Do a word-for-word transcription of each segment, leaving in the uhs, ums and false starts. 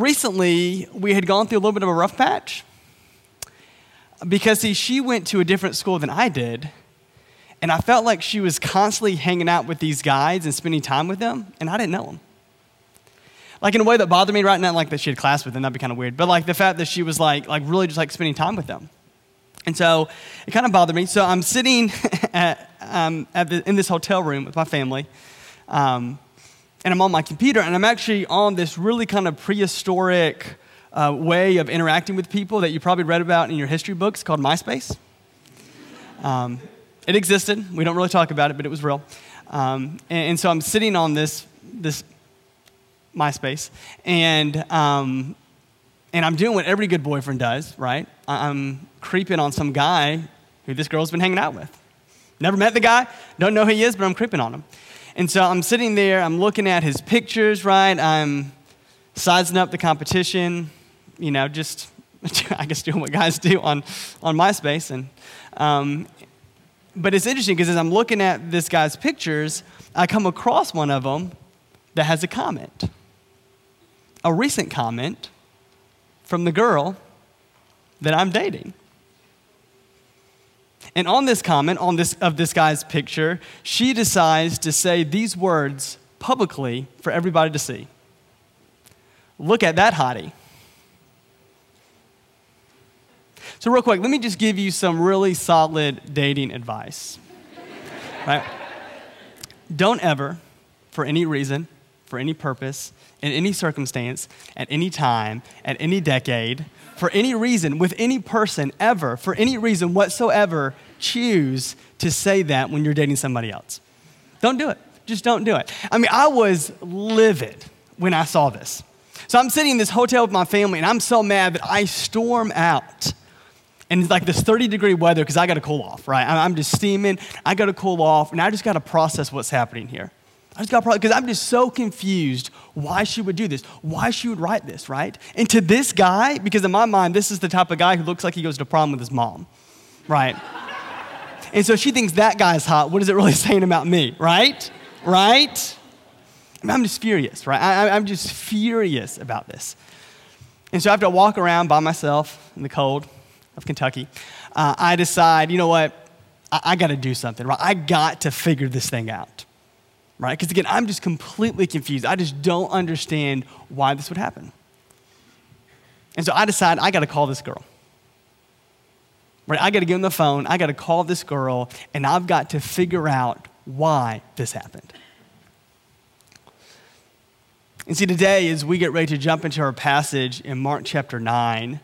recently, we had gone through a little bit of a rough patch because, see, she went to a different school than I did, and I felt like she was constantly hanging out with these guys and spending time with them, and I didn't know them. Like, in a way that bothered me, right? Not like that she had class with them, that'd be kind of weird, but like the fact that she was like, like really just like spending time with them. And so it kind of bothered me. So I'm sitting at, um, at the, in this hotel room with my family, um, and I'm on my computer, and I'm actually on this really kind of prehistoric uh, way of interacting with people that you probably read about in your history books called MySpace. Um, it existed. We don't really talk about it, but it was real. Um, and, and so I'm sitting on this this MySpace, and um, and I'm doing what every good boyfriend does, right? I'm creeping on some guy who this girl's been hanging out with. Never met the guy. Don't know who he is, but I'm creeping on him. And so I'm sitting there, I'm looking at his pictures, right? I'm sizing up the competition, you know, just, I guess, doing what guys do on, on MySpace. And um, but it's interesting because as I'm looking at this guy's pictures, I come across one of them that has a comment, a recent comment from the girl that I'm dating. And on this comment, on this of this guy's picture, she decides to say these words publicly for everybody to see. Look at that hottie. So real quick, let me just give you some really solid dating advice. Right? Don't ever, for any reason, for any purpose, in any circumstance, at any time, at any decade, for any reason, with any person ever, for any reason whatsoever, choose to say that when you're dating somebody else. Don't do it. Just don't do it. I mean, I was livid when I saw this. So I'm sitting in this hotel with my family, and I'm so mad that I storm out. And it's like this thirty-degree weather because I got to cool off, right? I'm just steaming. I got to cool off, and I just got to process what's happening here. I just got probably because I'm just so confused why she would do this, why she would write this, right? And to this guy, because in my mind, this is the type of guy who looks like he goes to prom with his mom, right? And so she thinks that guy's hot. What is it really saying about me, right? Right? I'm just furious, right? I, I'm just furious about this. And so after I walk around by myself in the cold of Kentucky, uh, I decide, you know what? I, I got to do something, right? I got to figure this thing out. Right? Because again, I'm just completely confused. I just don't understand why this would happen. And so I decide I got to call this girl. Right? I got to get on the phone. I got to call this girl, and I've got to figure out why this happened. And see, today, as we get ready to jump into our passage in Mark chapter nine,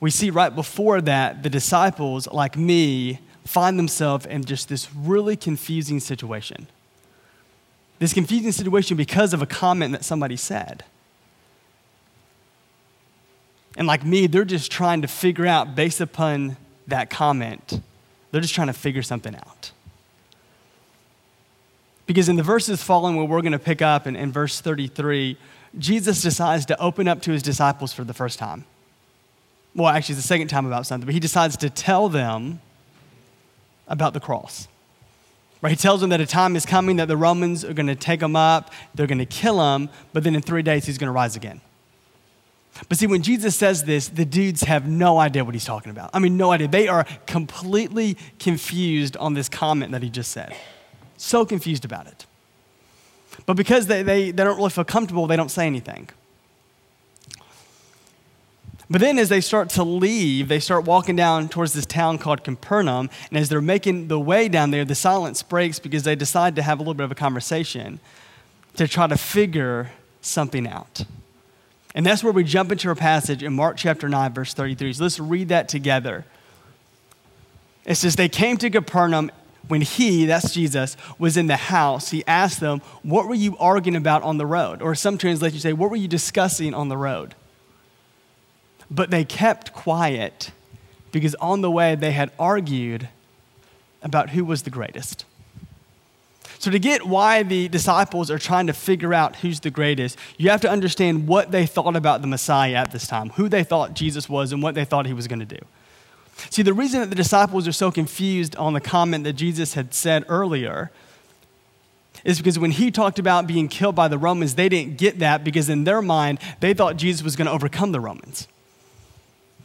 we see right before that the disciples, like me, find themselves in just this really confusing situation. This confusing situation because of a comment that somebody said. And like me, they're just trying to figure out, based upon that comment, they're just trying to figure something out. Because in the verses following where we're going to pick up in, in verse thirty-three, Jesus decides to open up to his disciples for the first time. Well, actually, it's the second time about something, but he decides to tell them about the cross. Right, he tells them that a time is coming that the Romans are going to take him up, they're going to kill him, but then in three days he's going to rise again. But see, when Jesus says this, the dudes have no idea what he's talking about. I mean, no idea. They are completely confused on this comment that he just said. So confused about it. But because they, they, they don't really feel comfortable, they don't say anything. But then as they start to leave, they start walking down towards this town called Capernaum, and as they're making the way down there, the silence breaks because they decide to have a little bit of a conversation to try to figure something out. And that's where we jump into our passage in Mark chapter nine, verse thirty-three. So let's read that together. It says, they came to Capernaum when he, that's Jesus, was in the house. He asked them, what were you arguing about on the road? Or some translations say, what were you discussing on the road? But they kept quiet because on the way they had argued about who was the greatest. So to get why the disciples are trying to figure out who's the greatest, you have to understand what they thought about the Messiah at this time, who they thought Jesus was and what they thought he was going to do. See, the reason that the disciples are so confused on the comment that Jesus had said earlier is because when he talked about being killed by the Romans, they didn't get that because in their mind, they thought Jesus was going to overcome the Romans.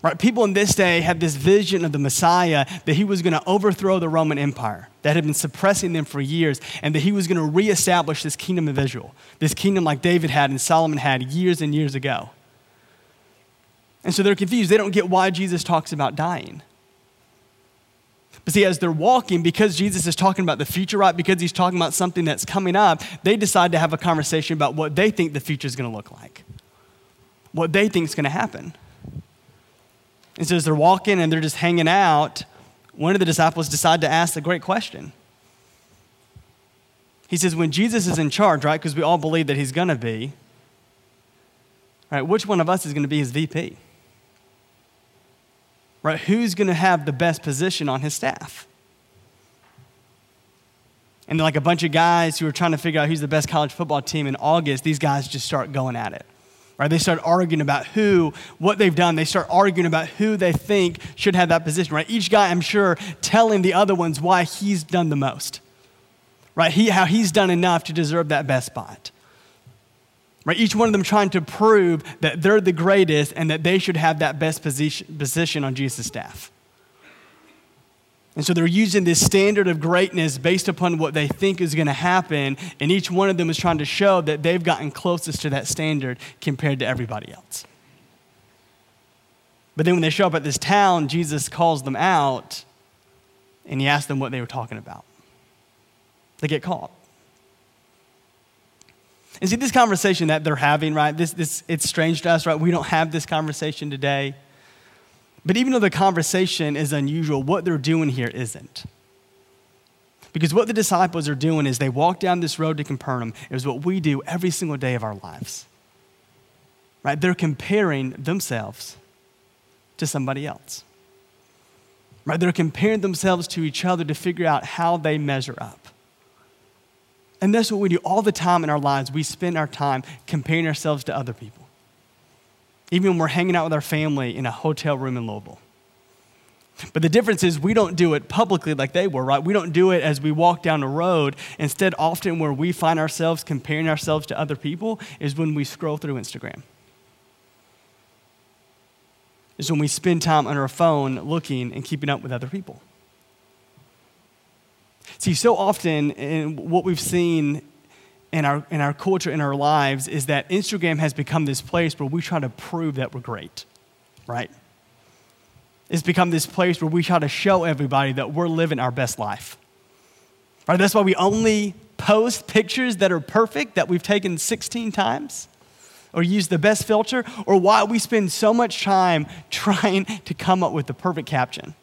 Right? People in this day had this vision of the Messiah that he was going to overthrow the Roman Empire that had been suppressing them for years, and that he was going to reestablish this kingdom of Israel, this kingdom like David had and Solomon had years and years ago. And so they're confused. They don't get why Jesus talks about dying. But see, as they're walking, because Jesus is talking about the future, right? Because he's talking about something that's coming up, they decide to have a conversation about what they think the future is going to look like, what they think is going to happen. And so as they're walking and they're just hanging out, one of the disciples decide to ask the great question. He says, when Jesus is in charge, right? Because we all believe that he's going to be, right? Which one of us is going to be his V P? Right? Who's going to have the best position on his staff? And like a bunch of guys who are trying to figure out who's the best college football team in August, these guys just start going at it. Right? They start arguing about who, what they've done. They start arguing about who they think should have that position. Right? Each guy, I'm sure, telling the other ones why he's done the most. Right? He, how he's done enough to deserve that best spot. Right? Each one of them trying to prove that they're the greatest and that they should have that best position, position on Jesus' staff. And so they're using this standard of greatness based upon what they think is going to happen, and each one of them is trying to show that they've gotten closest to that standard compared to everybody else. But then when they show up at this town, Jesus calls them out, and he asks them what they were talking about. They get caught. And see, this conversation that they're having, right, this, this it's strange to us, right? We don't have this conversation today. But even though the conversation is unusual, what they're doing here isn't. Because what the disciples are doing is they walk down this road to Capernaum. It was what we do every single day of our lives. Right? They're comparing themselves to somebody else. Right? They're comparing themselves to each other to figure out how they measure up. And that's what we do all the time in our lives. We spend our time comparing ourselves to other people. Even when we're hanging out with our family in a hotel room in Louisville. But the difference is we don't do it publicly like they were, right? We don't do it as we walk down the road. Instead, often where we find ourselves comparing ourselves to other people is when we scroll through Instagram. It's when we spend time on our phone looking and keeping up with other people. See, so often, and what we've seen in our in our culture, in our lives, is that Instagram has become this place where we try to prove that we're great, right? It's become this place where we try to show everybody that we're living our best life, right? That's why we only post pictures that are perfect, that we've taken sixteen times, or use the best filter, or why we spend so much time trying to come up with the perfect caption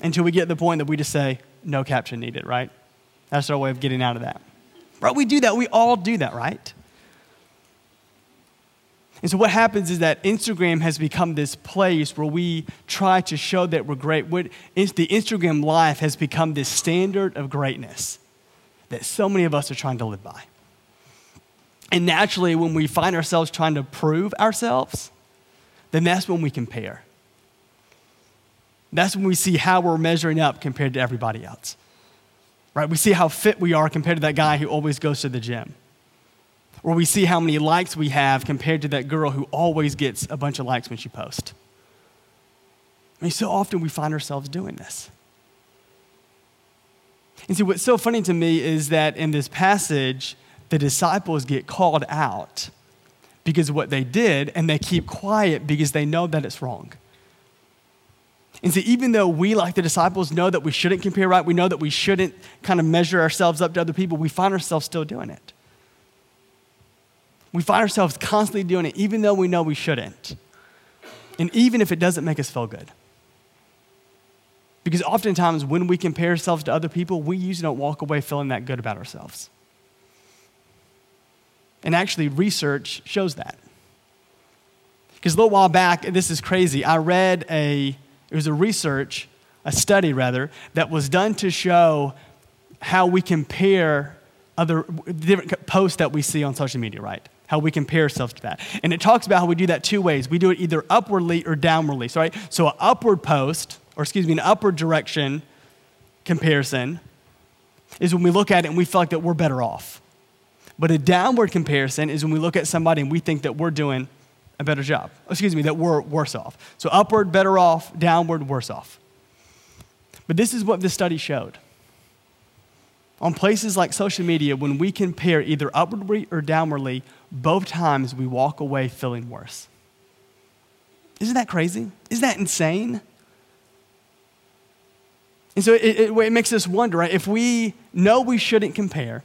until we get to the point that we just say, no caption needed, right? That's our way of getting out of that. Right? We do that. We all do that, right? And so what happens is that Instagram has become this place where we try to show that we're great. The Instagram life has become this standard of greatness that so many of us are trying to live by. And naturally, when we find ourselves trying to prove ourselves, then that's when we compare. That's when we see how we're measuring up compared to everybody else, right? We see how fit we are compared to that guy who always goes to the gym. Or we see how many likes we have compared to that girl who always gets a bunch of likes when she posts. I mean, so often we find ourselves doing this. And see, what's so funny to me is that in this passage, the disciples get called out because of what they did, and they keep quiet because they know that it's wrong. And so even though we, like the disciples, know that we shouldn't compare, right? We know that we shouldn't kind of measure ourselves up to other people. We find ourselves still doing it. We find ourselves constantly doing it, even though we know we shouldn't. And even if it doesn't make us feel good. Because oftentimes when we compare ourselves to other people, we usually don't walk away feeling that good about ourselves. And actually, research shows that. Because a little while back, this is crazy, I read a... It was a research, a study rather, that was done to show how we compare other different posts that we see on social media, right? How we compare ourselves to that. And it talks about how we do that two ways. We do it either upwardly or downwardly, right? So an upward post, or excuse me, an upward direction comparison is when we look at it and we feel like that we're better off. But a downward comparison is when we look at somebody and we think that we're doing a better job. Excuse me, that we're worse off. So upward, better off, downward, worse off. But this is what this study showed. On places like social media, when we compare either upwardly or downwardly, both times we walk away feeling worse. Isn't that crazy? Isn't that insane? And so it, it, it makes us wonder, right? If we know we shouldn't compare,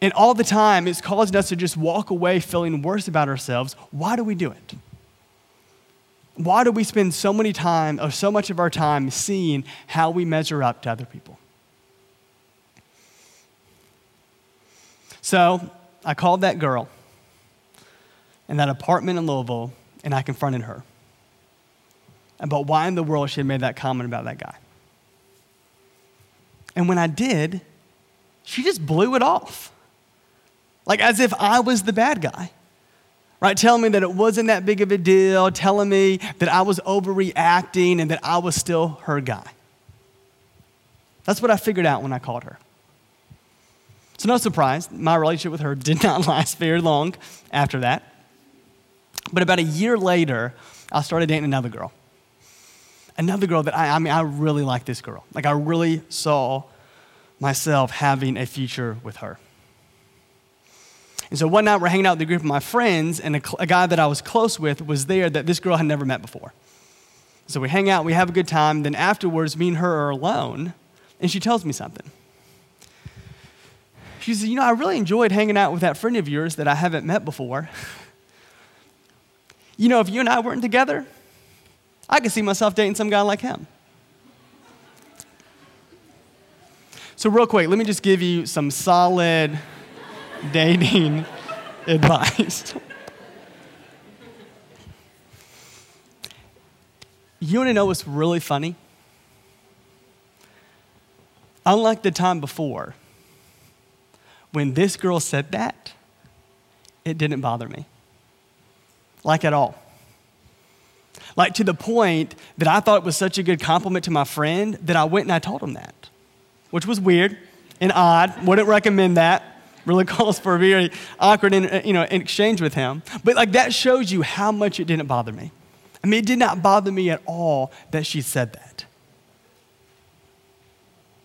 and all the time it's causing us to just walk away feeling worse about ourselves, why do we do it? Why do we spend so many time, or so much of our time, seeing how we measure up to other people? So I called that girl in that apartment in Louisville, and I confronted her about why in the world she had made that comment about that guy. And when I did, she just blew it off. Like as if I was the bad guy, right? Telling me that it wasn't that big of a deal, telling me that I was overreacting and that I was still her guy. That's what I figured out when I called her. So no surprise, my relationship with her did not last very long after that. But about a year later, I started dating another girl. Another girl that I, I mean, I really liked this girl. Like I really saw myself having a future with her. And so one night we're hanging out with a group of my friends, and a, a guy that I was close with was there that this girl had never met before. So we hang out, we have a good time, then afterwards me and her are alone, and she tells me something. She says, you know, I really enjoyed hanging out with that friend of yours that I haven't met before. You know, if you and I weren't together, I could see myself dating some guy like him. So real quick, let me just give you some solid dating advice. You want to know what's really funny? Unlike the time before, when this girl said that, it didn't bother me. Like at all. Like to the point that I thought it was such a good compliment to my friend that I went and I told him that, which was weird and odd. Wouldn't recommend that. Really calls for a very awkward, you know, exchange with him. But like that shows you how much it didn't bother me. I mean, it did not bother me at all that she said that.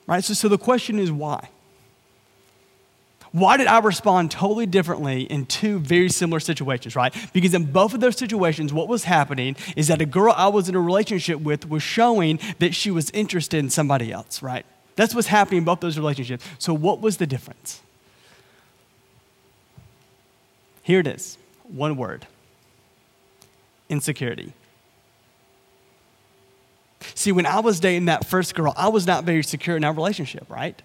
Right? So, so the question is why? Why did I respond totally differently in two very similar situations, right? Because in both of those situations, what was happening is that a girl I was in a relationship with was showing that she was interested in somebody else, right? That's what's happening in both those relationships. So what was the difference? Here it is, one word, insecurity. See, when I was dating that first girl, I was not very secure in our relationship, right?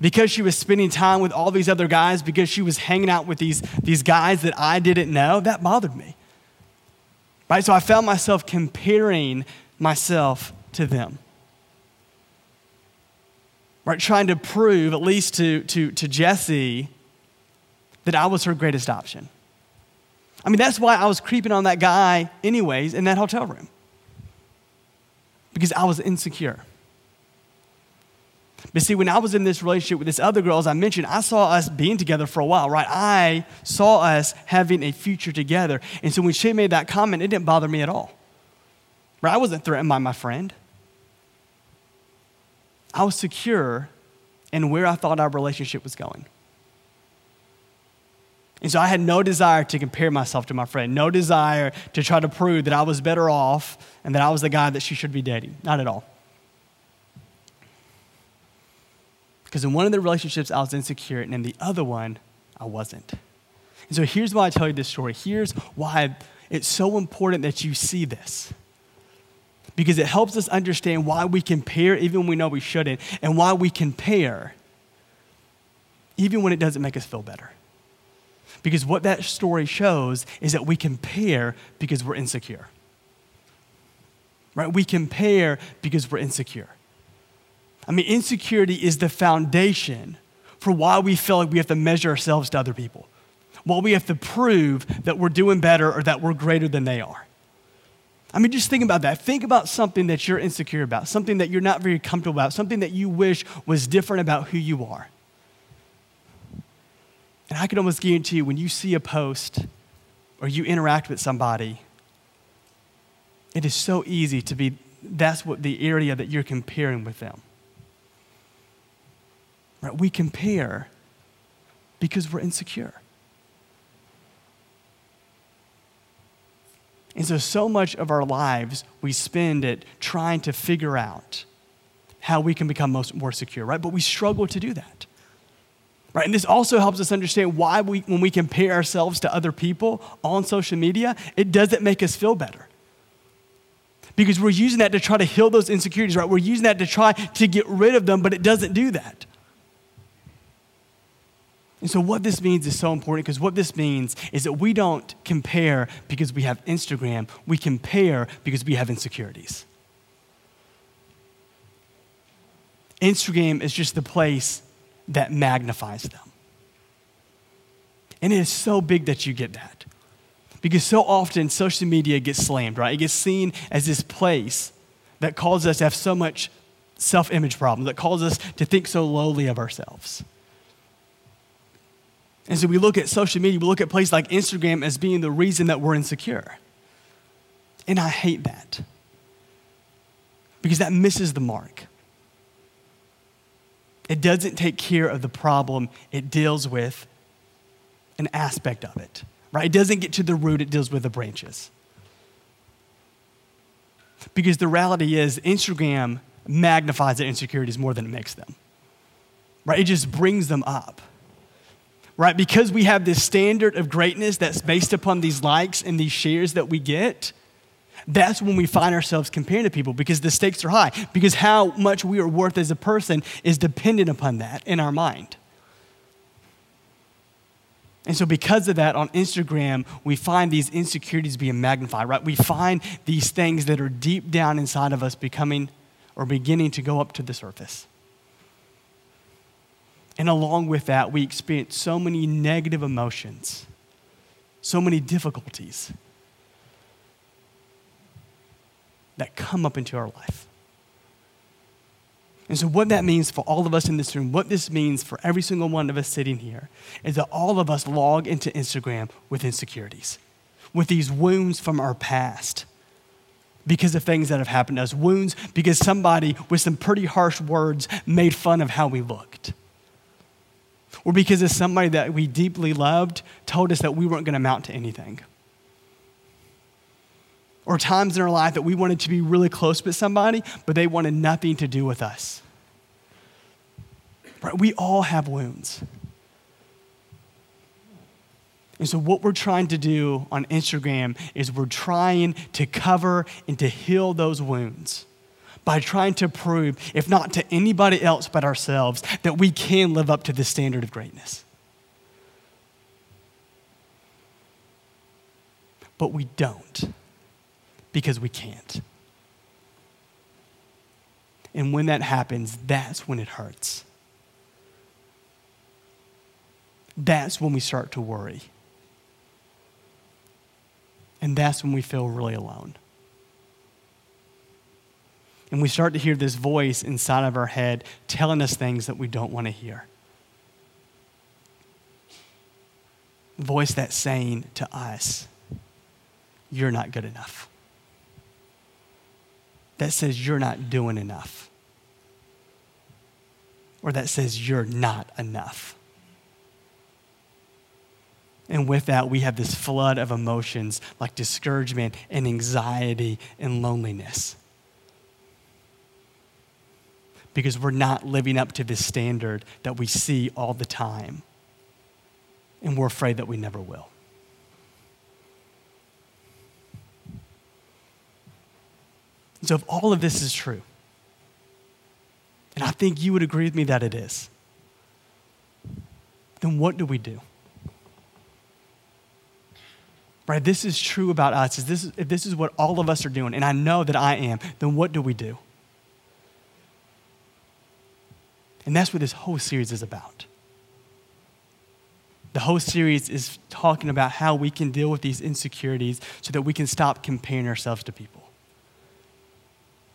Because she was spending time with all these other guys, because she was hanging out with these, these guys that I didn't know, that bothered me, right? So I found myself comparing myself to them, right? Trying to prove, at least to, to, to Jesse, that I was her greatest option. I mean, that's why I was creeping on that guy anyways in that hotel room, because I was insecure. But see, when I was in this relationship with this other girl, as I mentioned, I saw us being together for a while, right? I saw us having a future together. And so when she made that comment, it didn't bother me at all. Right? I wasn't threatened by my friend. I was secure in where I thought our relationship was going. And so I had no desire to compare myself to my friend, no desire to try to prove that I was better off and that I was the guy that she should be dating. Not at all. Because in one of the relationships, I was insecure, and in the other one, I wasn't. And so here's why I tell you this story. Here's why it's so important that you see this. Because it helps us understand why we compare even when we know we shouldn't, and why we compare even when it doesn't make us feel better. Because what that story shows is that we compare because we're insecure. Right? We compare because we're insecure. I mean, insecurity is the foundation for why we feel like we have to measure ourselves to other people, why we have to prove that we're doing better or that we're greater than they are. I mean, just think about that. Think about something that you're insecure about, something that you're not very comfortable about, something that you wish was different about who you are. And I can almost guarantee you, when you see a post or you interact with somebody, it is so easy to be, that's what the area that you're comparing with them. Right? We compare because we're insecure. And so, so much of our lives, we spend it trying to figure out how we can become most, more secure, right? But we struggle to do that, right? And this also helps us understand why we, when we compare ourselves to other people on social media, it doesn't make us feel better. Because we're using that to try to heal those insecurities, right? We're using that to try to get rid of them, but it doesn't do that. And so what this means is so important, because what this means is that we don't compare because we have Instagram. We compare because we have insecurities. Instagram is just the place that magnifies them. And it is so big that you get that. Because so often social media gets slammed, right? It gets seen as this place that causes us to have so much self-image problems, that causes us to think so lowly of ourselves. And so we look at social media, we look at places like Instagram as being the reason that we're insecure. And I hate that, because that misses the mark. It doesn't take care of the problem. It deals with an aspect of it, right? It doesn't get to the root. It deals with the branches. Because the reality is, Instagram magnifies the insecurities more than it makes them, right? It just brings them up. Right, because we have this standard of greatness that's based upon these likes and these shares that we get, that's when we find ourselves comparing to people, because the stakes are high, because how much we are worth as a person is dependent upon that in our mind. And so because of that, on Instagram, we find these insecurities being magnified, right? We find these things that are deep down inside of us becoming or beginning to go up to the surface. And along with that, we experience so many negative emotions, so many difficulties that come up into our life. And so what that means for all of us in this room, what this means for every single one of us sitting here, is that all of us log into Instagram with insecurities, with these wounds from our past, because of things that have happened to us, wounds because somebody with some pretty harsh words made fun of how we looked, or because of somebody that we deeply loved told us that we weren't going to amount to anything. Or times in our life that we wanted to be really close with somebody, but they wanted nothing to do with us. Right? We all have wounds. And so what we're trying to do on Instagram is we're trying to cover and to heal those wounds, by trying to prove, if not to anybody else but ourselves, that we can live up to the standard of greatness. But we don't, because we can't. And when that happens, that's when it hurts. That's when we start to worry. And that's when we feel really alone. And we start to hear this voice inside of our head telling us things that we don't want to hear. The voice that's saying to us, you're not good enough. That says you're not doing enough. Or that says you're not enough. And with that, we have this flood of emotions like discouragement and anxiety and loneliness, because we're not living up to this standard that we see all the time, and we're afraid that we never will. And so if all of this is true, and I think you would agree with me that it is, then what do we do? Right? This is true about us. If this is, if this is what all of us are doing, and I know that I am, then what do we do? And that's what this whole series is about. The whole series is talking about how we can deal with these insecurities so that we can stop comparing ourselves to people.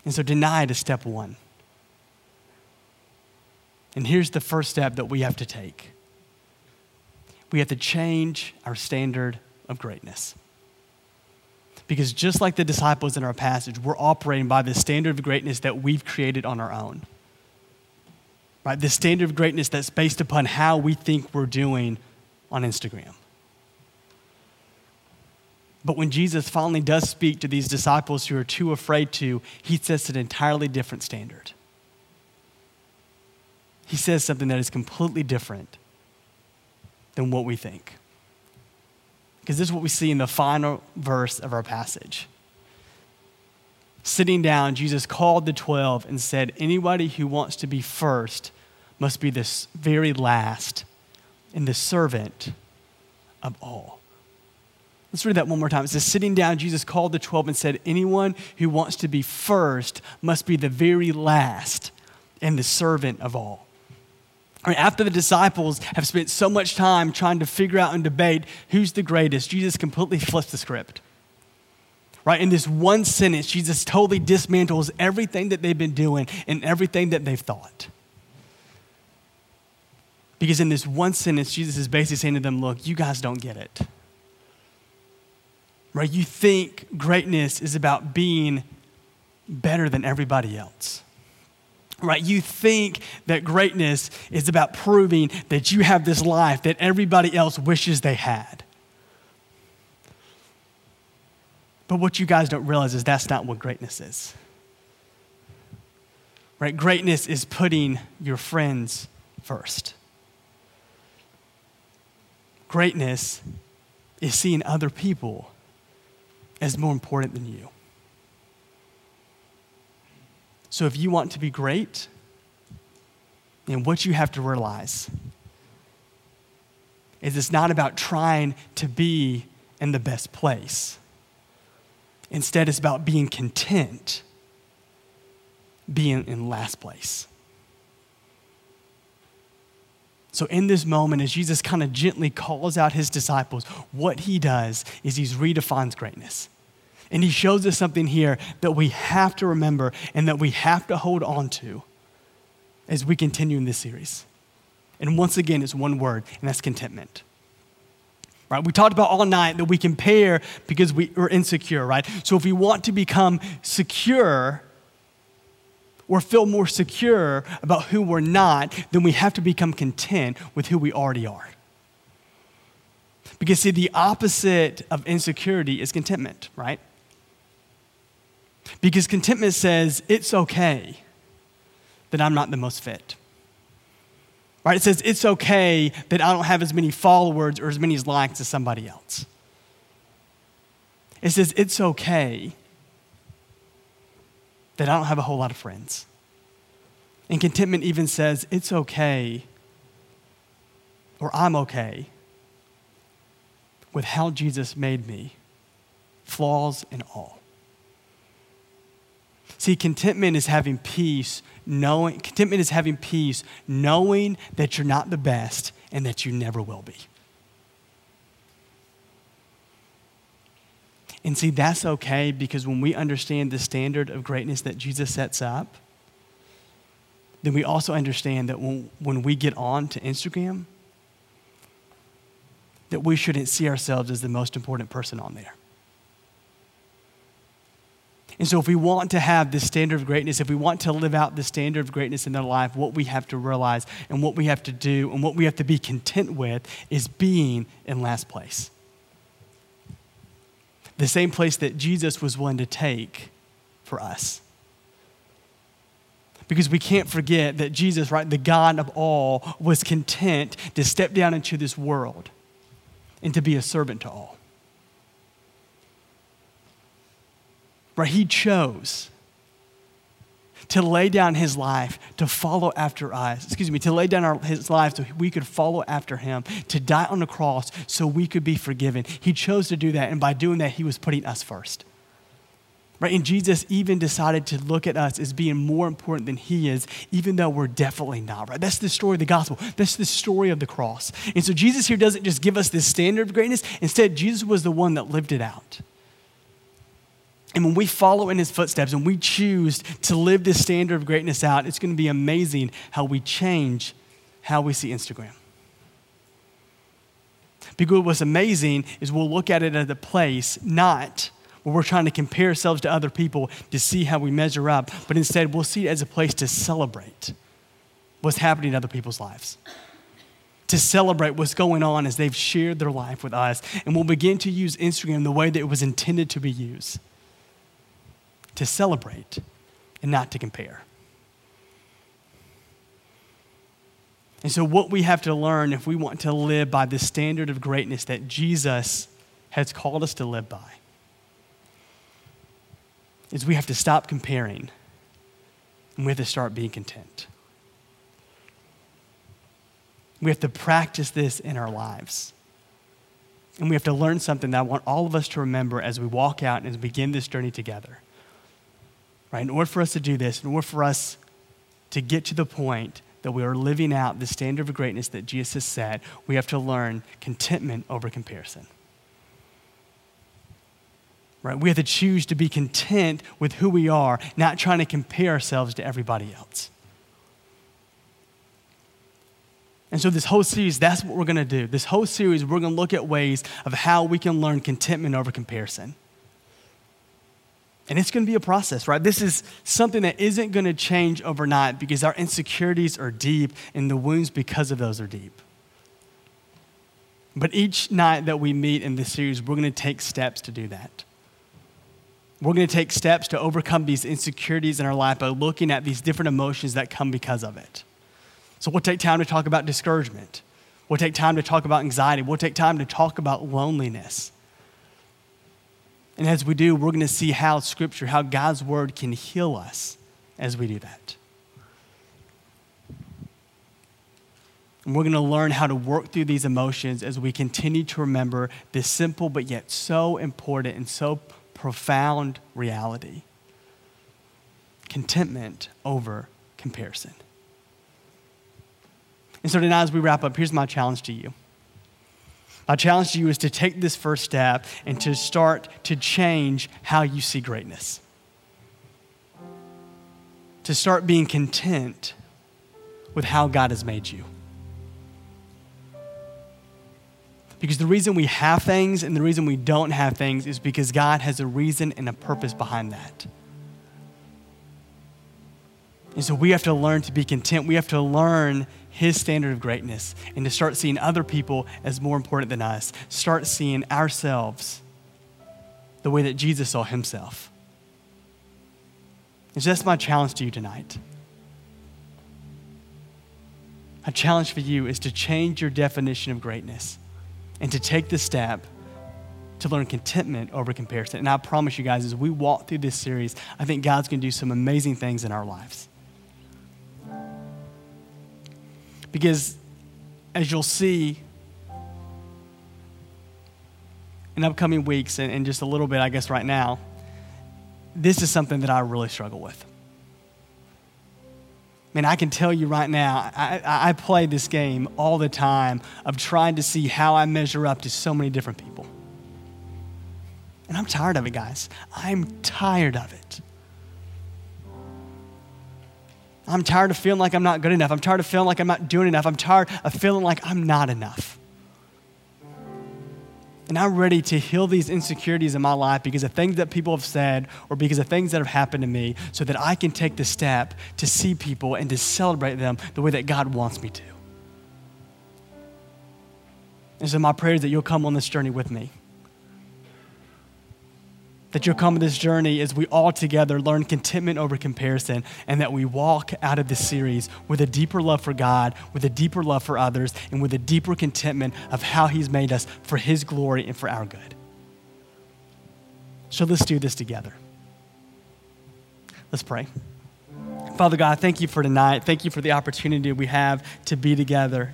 And so denied is step one. And here's the first step that we have to take. We have to change our standard of greatness. Because just like the disciples in our passage, we're operating by the standard of greatness that we've created on our own. Right? The standard of greatness that's based upon how we think we're doing on Instagram. But when Jesus finally does speak to these disciples who are too afraid to, he sets an entirely different standard. He says something that is completely different than what we think. Because this is what we see in the final verse of our passage. Sitting down, Jesus called the twelve and said, anybody who wants to be first must be the very last and the servant of all. Let's read that one more time. It says, sitting down, Jesus called the twelve and said, anyone who wants to be first must be the very last and the servant of all. I mean, after the disciples have spent so much time trying to figure out and debate who's the greatest, Jesus completely flips the script. Right? In this one sentence, Jesus totally dismantles everything that they've been doing and everything that they've thought. Because in this one sentence, Jesus is basically saying to them, look, you guys don't get it. Right? You think greatness is about being better than everybody else. Right? You think that greatness is about proving that you have this life that everybody else wishes they had. But what you guys don't realize is that's not what greatness is. Right? Greatness is putting your friends first. Greatness is seeing other people as more important than you. So if you want to be great, then what you have to realize is it's not about trying to be in the best place. Instead, it's about being content being in last place. So in this moment, as Jesus kind of gently calls out his disciples, what he does is he redefines greatness. And he shows us something here that we have to remember and that we have to hold on to as we continue in this series. And once again, it's one word, and that's contentment. Right? We talked about all night that we compare because we are insecure, right? So if we want to become secure or feel more secure about who we're not, then we have to become content with who we already are. Because see, the opposite of insecurity is contentment, right? Because contentment says, it's okay that I'm not the most fit. Right? It says, it's okay that I don't have as many followers or as many likes as somebody else. It says, it's okay that I don't have a whole lot of friends. And contentment even says, it's okay, or I'm okay with how Jesus made me, flaws and all. See, contentment is having peace, knowing contentment is having peace, knowing that you're not the best and that you never will be. And see, that's okay, because when we understand the standard of greatness that Jesus sets up, then we also understand that when, when we get on to Instagram, that we shouldn't see ourselves as the most important person on there. And so if we want to have this standard of greatness, if we want to live out the standard of greatness in their life, what we have to realize and what we have to do and what we have to be content with is being in last place. The same place that Jesus was willing to take for us. Because we can't forget that Jesus, right, the God of all, was content to step down into this world and to be a servant to all. Right? He chose to lay down his life to follow after us, excuse me, to lay down our, his life so we could follow after him, to die on the cross so we could be forgiven. He chose to do that, and by doing that, he was putting us first. Right? And Jesus even decided to look at us as being more important than he is, even though we're definitely not, right? That's the story of the gospel. That's the story of the cross. And so Jesus here doesn't just give us this standard of greatness. Instead, Jesus was the one that lived it out. And when we follow in his footsteps and we choose to live this standard of greatness out, it's going to be amazing how we change how we see Instagram. Because what's amazing is we'll look at it as a place, not where we're trying to compare ourselves to other people to see how we measure up, but instead we'll see it as a place to celebrate what's happening in other people's lives, to celebrate what's going on as they've shared their life with us. And we'll begin to use Instagram the way that it was intended to be used, to celebrate and not to compare. And so what we have to learn if we want to live by the standard of greatness that Jesus has called us to live by is we have to stop comparing and we have to start being content. We have to practice this in our lives. And we have to learn something that I want all of us to remember as we walk out and as we begin this journey together. Right? In order for us to do this, in order for us to get to the point that we are living out the standard of greatness that Jesus has set, we have to learn contentment over comparison. Right? We have to choose to be content with who we are, not trying to compare ourselves to everybody else. And so this whole series, that's what we're going to do. This whole series, we're going to look at ways of how we can learn contentment over comparison. And it's going to be a process, right? This is something that isn't going to change overnight because our insecurities are deep and the wounds because of those are deep. But each night that we meet in this series, we're going to take steps to do that. We're going to take steps to overcome these insecurities in our life by looking at these different emotions that come because of it. So we'll take time to talk about discouragement. We'll take time to talk about anxiety. We'll take time to talk about loneliness. And as we do, we're going to see how Scripture, how God's Word can heal us as we do that. And we're going to learn how to work through these emotions as we continue to remember this simple but yet so important and so profound reality. Contentment over comparison. And so tonight as we wrap up, here's my challenge to you. My challenge to you is to take this first step and to start to change how you see greatness. To start being content with how God has made you. Because the reason we have things and the reason we don't have things is because God has a reason and a purpose behind that. And so we have to learn to be content. We have to learn his standard of greatness and to start seeing other people as more important than us. Start seeing ourselves the way that Jesus saw himself. And so that's my challenge to you tonight. My challenge for you is to change your definition of greatness and to take the step to learn contentment over comparison. And I promise you guys, as we walk through this series, I think God's going to do some amazing things in our lives. Because as you'll see in upcoming weeks and, and just a little bit, I guess right now, this is something that I really struggle with. Man, I can tell you right now, I, I play this game all the time of trying to see how I measure up to so many different people. And I'm tired of it, guys. I'm tired of it. I'm tired of feeling like I'm not good enough. I'm tired of feeling like I'm not doing enough. I'm tired of feeling like I'm not enough. And I'm ready to heal these insecurities in my life because of things that people have said or because of things that have happened to me so that I can take the step to see people and to celebrate them the way that God wants me to. And so my prayer is that you'll come on this journey with me. That you'll come on this journey as we all together learn contentment over comparison and that we walk out of this series with a deeper love for God, with a deeper love for others, and with a deeper contentment of how he's made us for his glory and for our good. So let's do this together. Let's pray. Father God, thank you for tonight. Thank you for the opportunity we have to be together,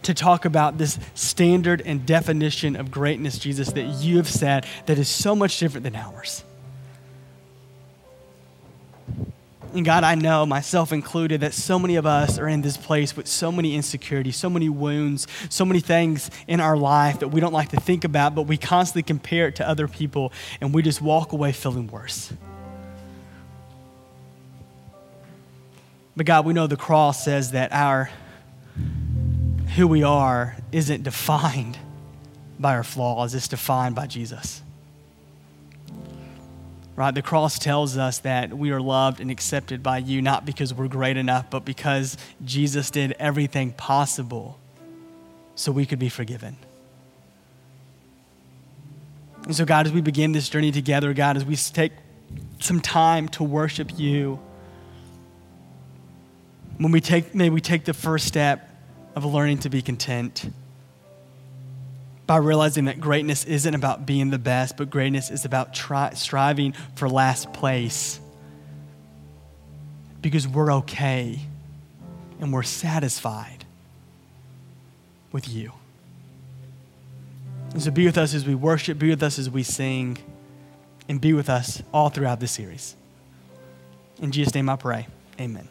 to talk about this standard and definition of greatness, Jesus, that you have set that is so much different than ours. And God, I know, myself included, that so many of us are in this place with so many insecurities, so many wounds, so many things in our life that we don't like to think about, but we constantly compare it to other people, and we just walk away feeling worse. But God, we know the cross says that our who we are isn't defined by our flaws, it's defined by Jesus. Right, the cross tells us that we are loved and accepted by you, not because we're great enough, but because Jesus did everything possible so we could be forgiven. And so God, as we begin this journey together, God, as we take some time to worship you, when we take, may we take the first step of learning to be content by realizing that greatness isn't about being the best, but greatness is about try, striving for last place, because we're okay and we're satisfied with you. And so be with us as we worship, be with us as we sing, and be with us all throughout this series. In Jesus' name I pray, amen.